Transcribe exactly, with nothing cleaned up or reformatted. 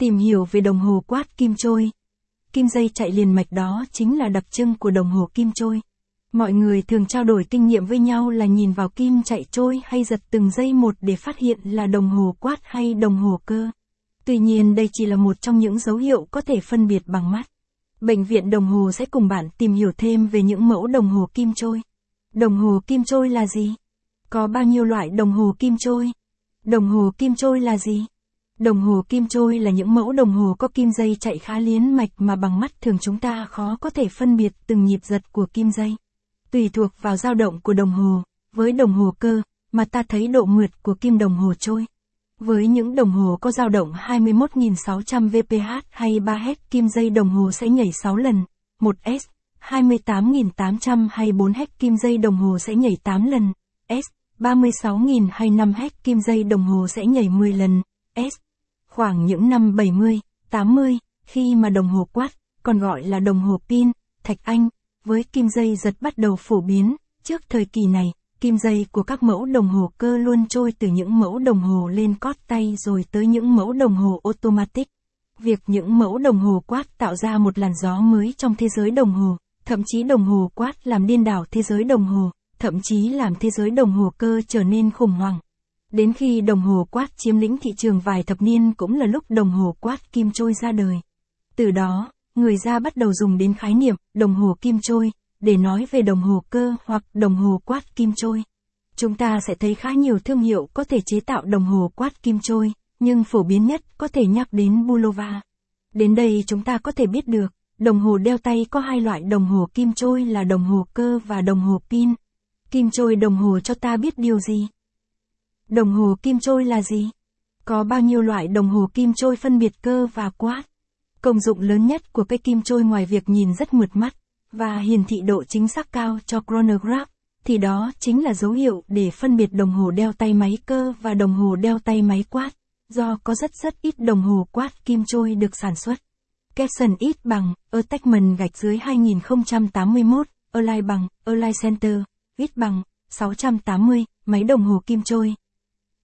Tìm hiểu về đồng hồ quát kim trôi. Kim dây chạy liền mạch đó chính là đặc trưng của đồng hồ kim trôi. Mọi người thường trao đổi kinh nghiệm với nhau là nhìn vào kim chạy trôi hay giật từng giây một để phát hiện là đồng hồ quát hay đồng hồ cơ. Tuy nhiên đây chỉ là một trong những dấu hiệu có thể phân biệt bằng mắt. Bệnh viện Đồng Hồ sẽ cùng bạn tìm hiểu thêm về những mẫu đồng hồ kim trôi. Đồng hồ kim trôi là gì? Có bao nhiêu loại đồng hồ kim trôi? Đồng hồ kim trôi là gì? Đồng hồ kim trôi là những mẫu đồng hồ có kim dây chạy khá liến mạch mà bằng mắt thường chúng ta khó có thể phân biệt từng nhịp giật của kim dây. Tùy thuộc vào dao động của đồng hồ, với đồng hồ cơ, mà ta thấy độ mượt của kim đồng hồ trôi. Với những đồng hồ có dao động hai mươi mốt nghìn sáu trăm vê pê hát hay ba héc kim dây đồng hồ sẽ nhảy sáu lần, một héc, hai mươi tám nghìn tám trăm hay bốn héc kim dây đồng hồ sẽ nhảy tám lần, S, ba mươi sáu nghìn hay năm héc kim dây đồng hồ sẽ nhảy mười lần, S. Khoảng những năm bảy mươi, tám mươi, khi mà đồng hồ quát, còn gọi là đồng hồ pin, thạch anh, với kim dây giật bắt đầu phổ biến, trước thời kỳ này, kim dây của các mẫu đồng hồ cơ luôn trôi từ những mẫu đồng hồ lên cót tay rồi tới những mẫu đồng hồ automatic. Việc những mẫu đồng hồ quát tạo ra một làn gió mới trong thế giới đồng hồ, thậm chí đồng hồ quát làm điên đảo thế giới đồng hồ, thậm chí làm thế giới đồng hồ cơ trở nên khủng hoảng. Đến khi đồng hồ quát chiếm lĩnh thị trường vài thập niên cũng là lúc đồng hồ quát kim trôi ra đời. Từ đó, người ta bắt đầu dùng đến khái niệm đồng hồ kim trôi để nói về đồng hồ cơ hoặc đồng hồ quát kim trôi. Chúng ta sẽ thấy khá nhiều thương hiệu có thể chế tạo đồng hồ quát kim trôi, nhưng phổ biến nhất có thể nhắc đến Bulova. Đến đây chúng ta có thể biết được, đồng hồ đeo tay có hai loại đồng hồ kim trôi là đồng hồ cơ và đồng hồ pin. Kim trôi đồng hồ cho ta biết điều gì? Đồng hồ kim trôi là gì? Có bao nhiêu loại đồng hồ kim trôi phân biệt cơ và quát? Công dụng lớn nhất của cây kim trôi ngoài việc nhìn rất mượt mắt và hiển thị độ chính xác cao cho chronograph, thì đó chính là dấu hiệu để phân biệt đồng hồ đeo tay máy cơ và đồng hồ đeo tay máy quát, do có rất rất ít đồng hồ quát kim trôi được sản xuất. Capson ít bằng, Attachment gạch dưới hai nghìn không trăm tám mươi mốt, Align bằng, Align Center, ít bằng, sáu trăm tám mươi, máy đồng hồ kim trôi.